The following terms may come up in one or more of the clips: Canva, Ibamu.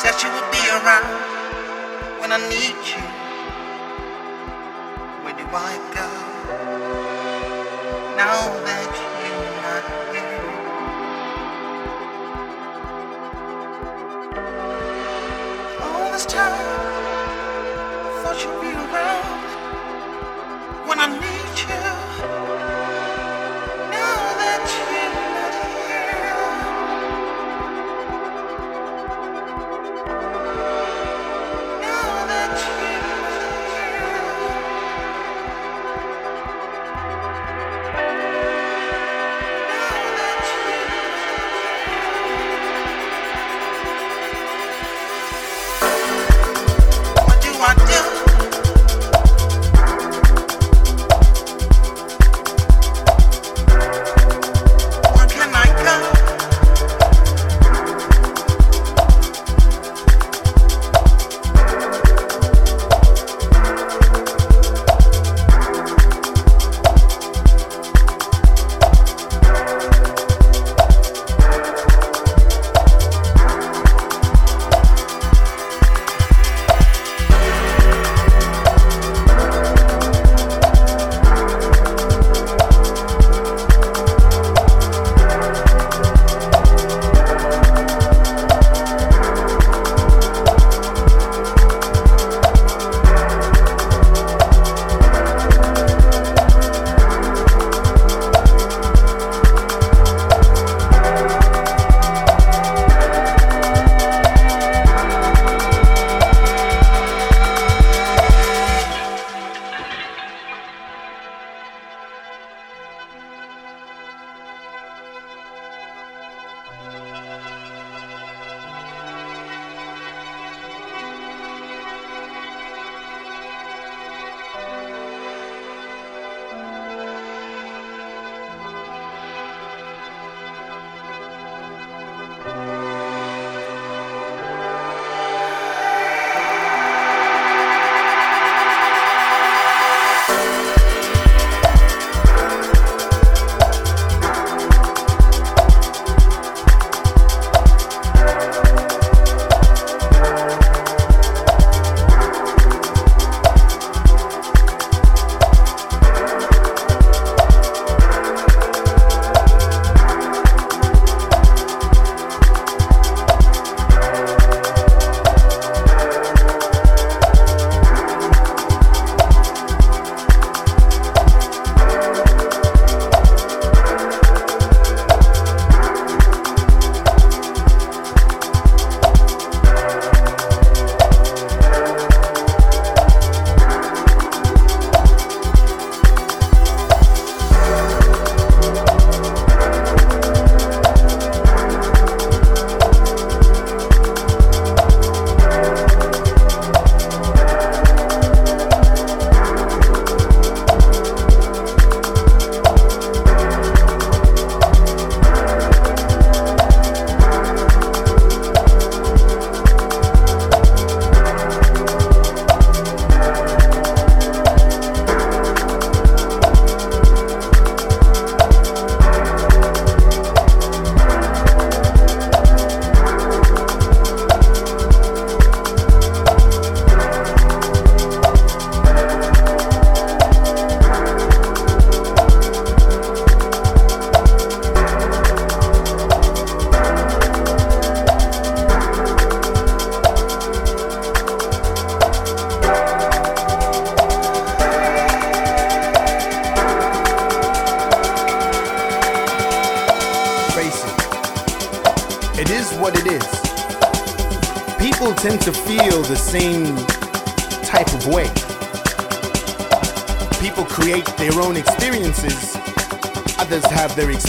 said you would be around when I need you. Where do I go now that you're not here? All this time I thought you'd be around when I need you.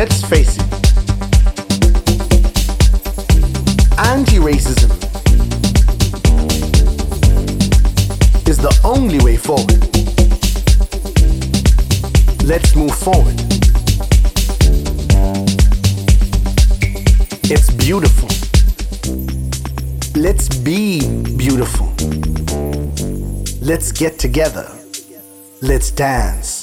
Let's face it, anti-racism is the only way forward. Let's move forward. It's beautiful. Let's be beautiful. Let's get together. Let's dance.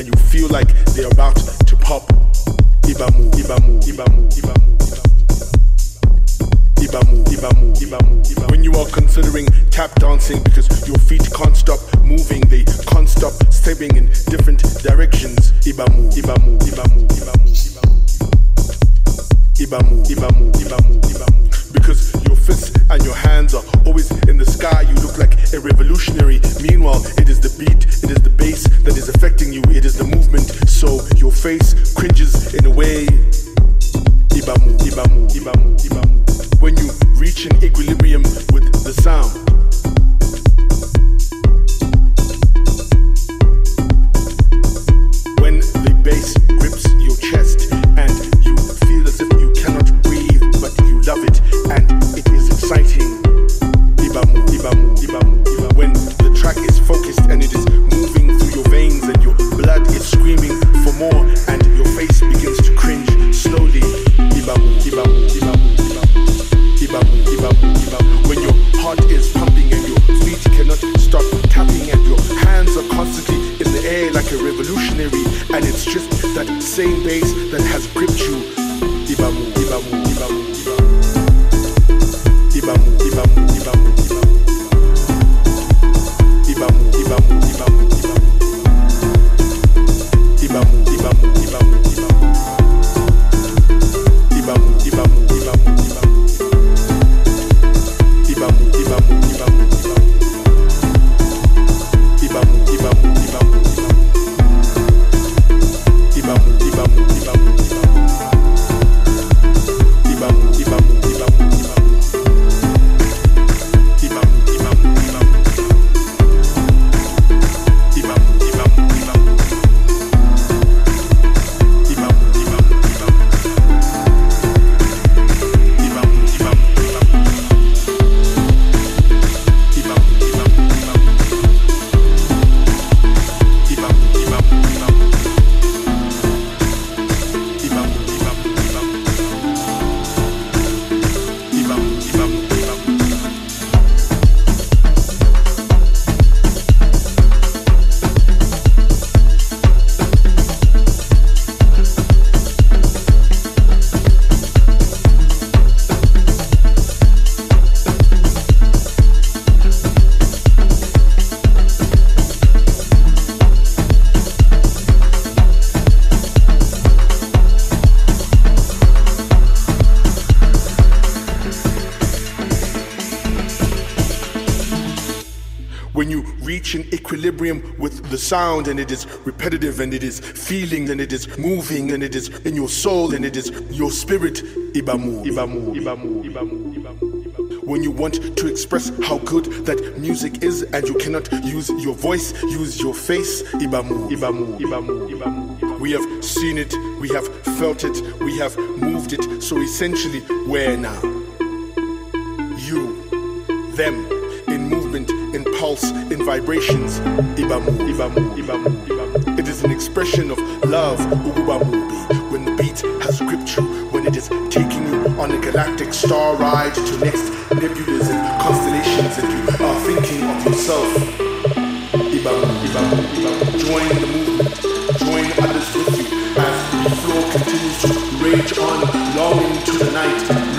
and you feel like they're about to pop. Ibamu, Ibamu, Ibamu, Ibamu, Ibamu, Ibamu, Ibamu. When you are considering tap dancing because your feet can't stop moving, they can't stop stepping in different directions. Ibamu, Ibamu, Ibamu, Ibamu, Ibamu, Ibamu, Ibamu, Ibamu. Because your fists and your hands are always in the sky, you look like a revolutionary. Meanwhile, it is the beat, it is the bass that is affecting you, it is the movement. So your face cringes in a way. Ibamu, Ibamu, Ibamu, Ibamu. When you reach an equilibrium with the sound. When the bass grips your chest and you feel as if you cannot breathe, but you love it and it is exciting. Ibamu, Ibamu, Ibamu, Ibamu. When the track is focused and it is moving through your veins and your blood is screaming for more and your face begins to cringe slowly. Ibamu, Ibamu, Ibamu, Ibamu, Ibamu, Ibamu. When your heart is pumping and your feet cannot stop tapping and your hands are constantly in the air like a revolutionary, and it's just that same bass that has gripped you. Ibamu, Ibamu, Ibamu, Ibamu, Ibamu, Ibamu, Ibamu, Ibamu, Ibamu, Ibamu, Ibamu, Ibamu, Ibamu, Ibamu. When you reach an equilibrium with the sound and it is repetitive and it is feeling and it is moving and it is in your soul and it is your spirit. Ibamu, Ibamu, Ibamu, Ibamu, Ibamu. When you want to express how good that music is and you cannot use your voice, use your face. Ibamu, Ibamu, Ibamu, Ibamu. We have seen it, we have felt it, we have moved it. So essentially, where now? You, them, in movement, in pulse, in vibrations. Ibamu, Ibamu, Ibamu, Ibamu. It is an expression of love, Ubamubi, when the beat has gripped you, when it is taking you on a galactic star ride to next nebulas and constellations, and you are thinking of yourself. Ibamu, Ibamu, Ibamu. Join the movement, join others with you as the floor continues to rage on long into the night.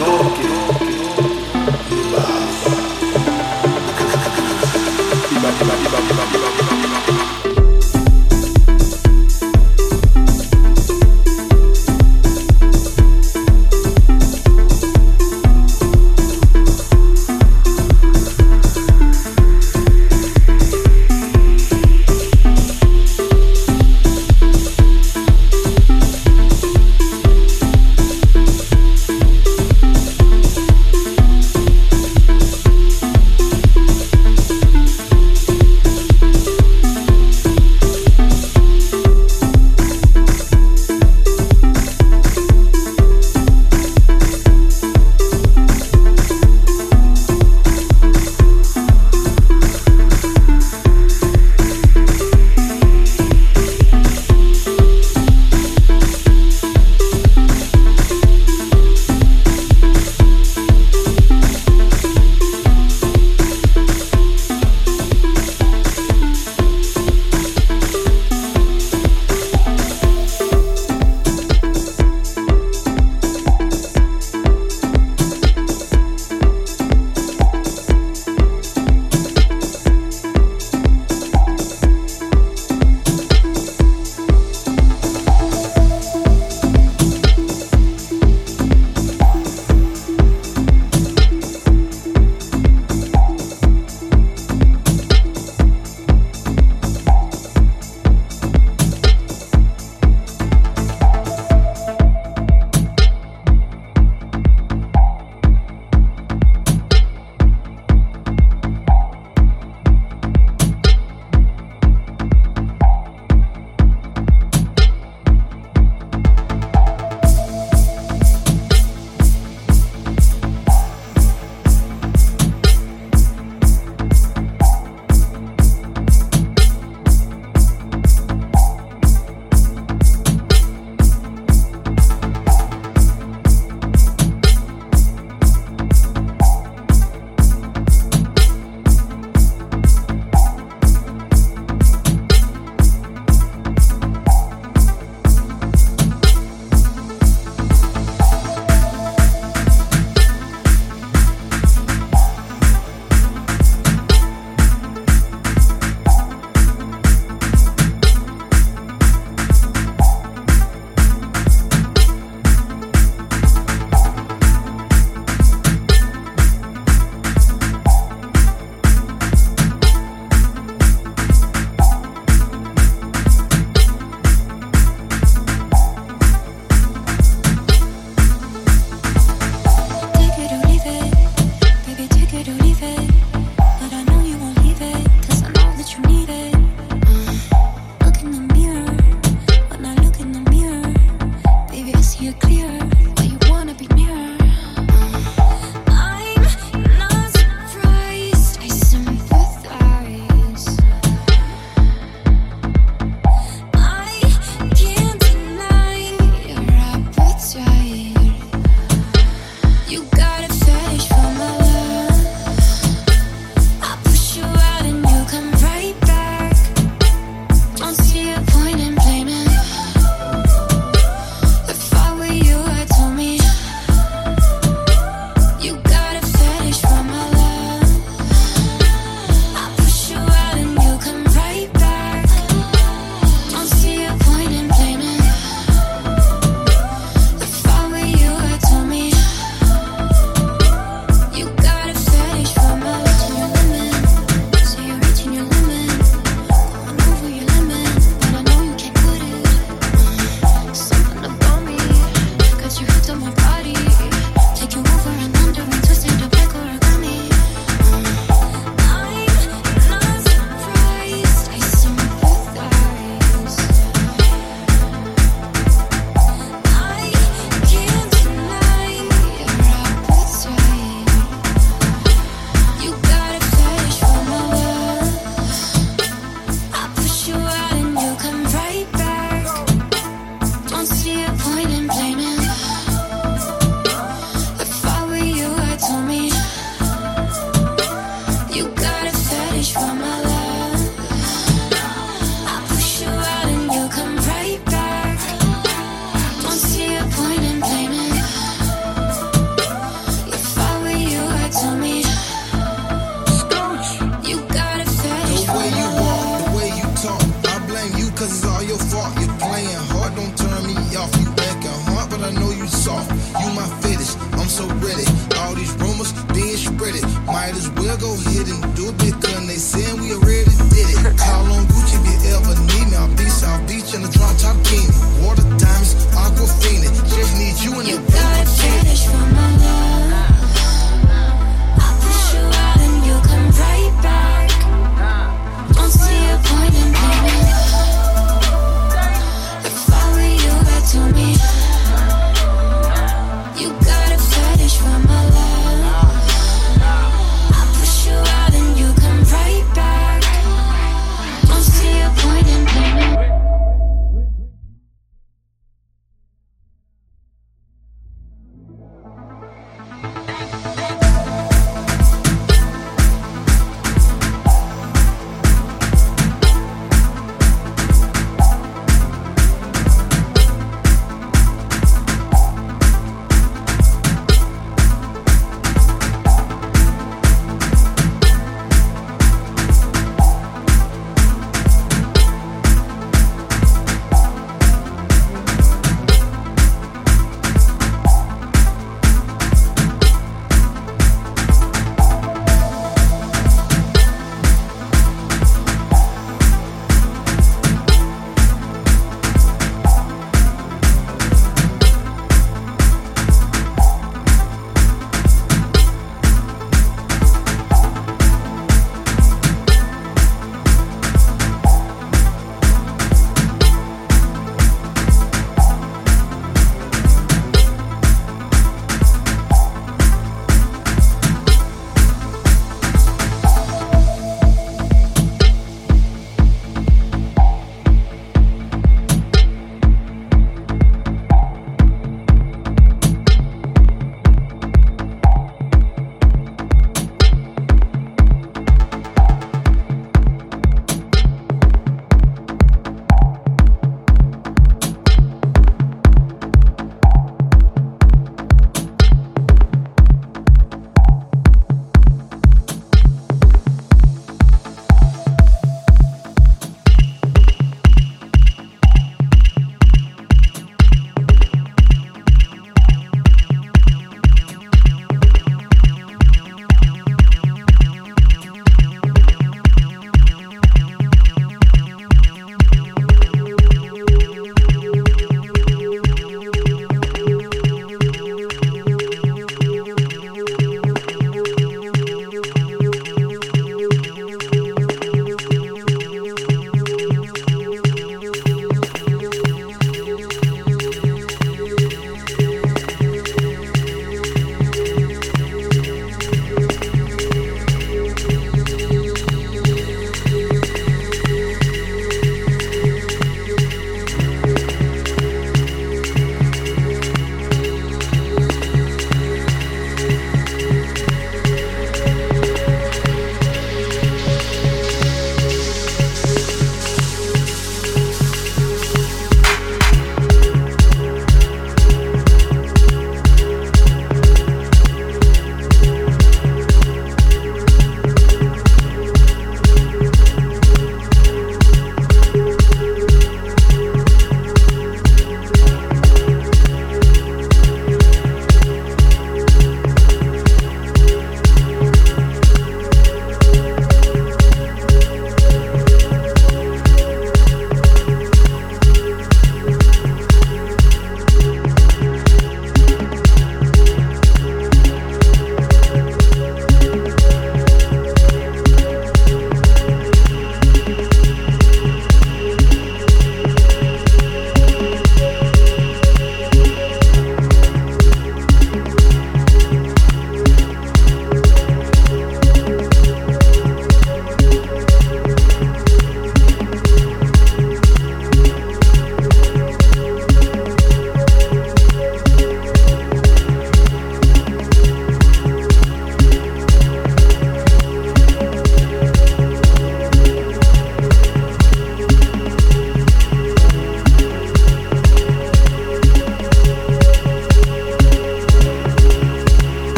cause it's all your fault. You're playing hard, don't turn me off. You acting hard, but I know you soft. You my fetish, I'm so ready. All these rumors being spreaded, might as well go ahead and do it.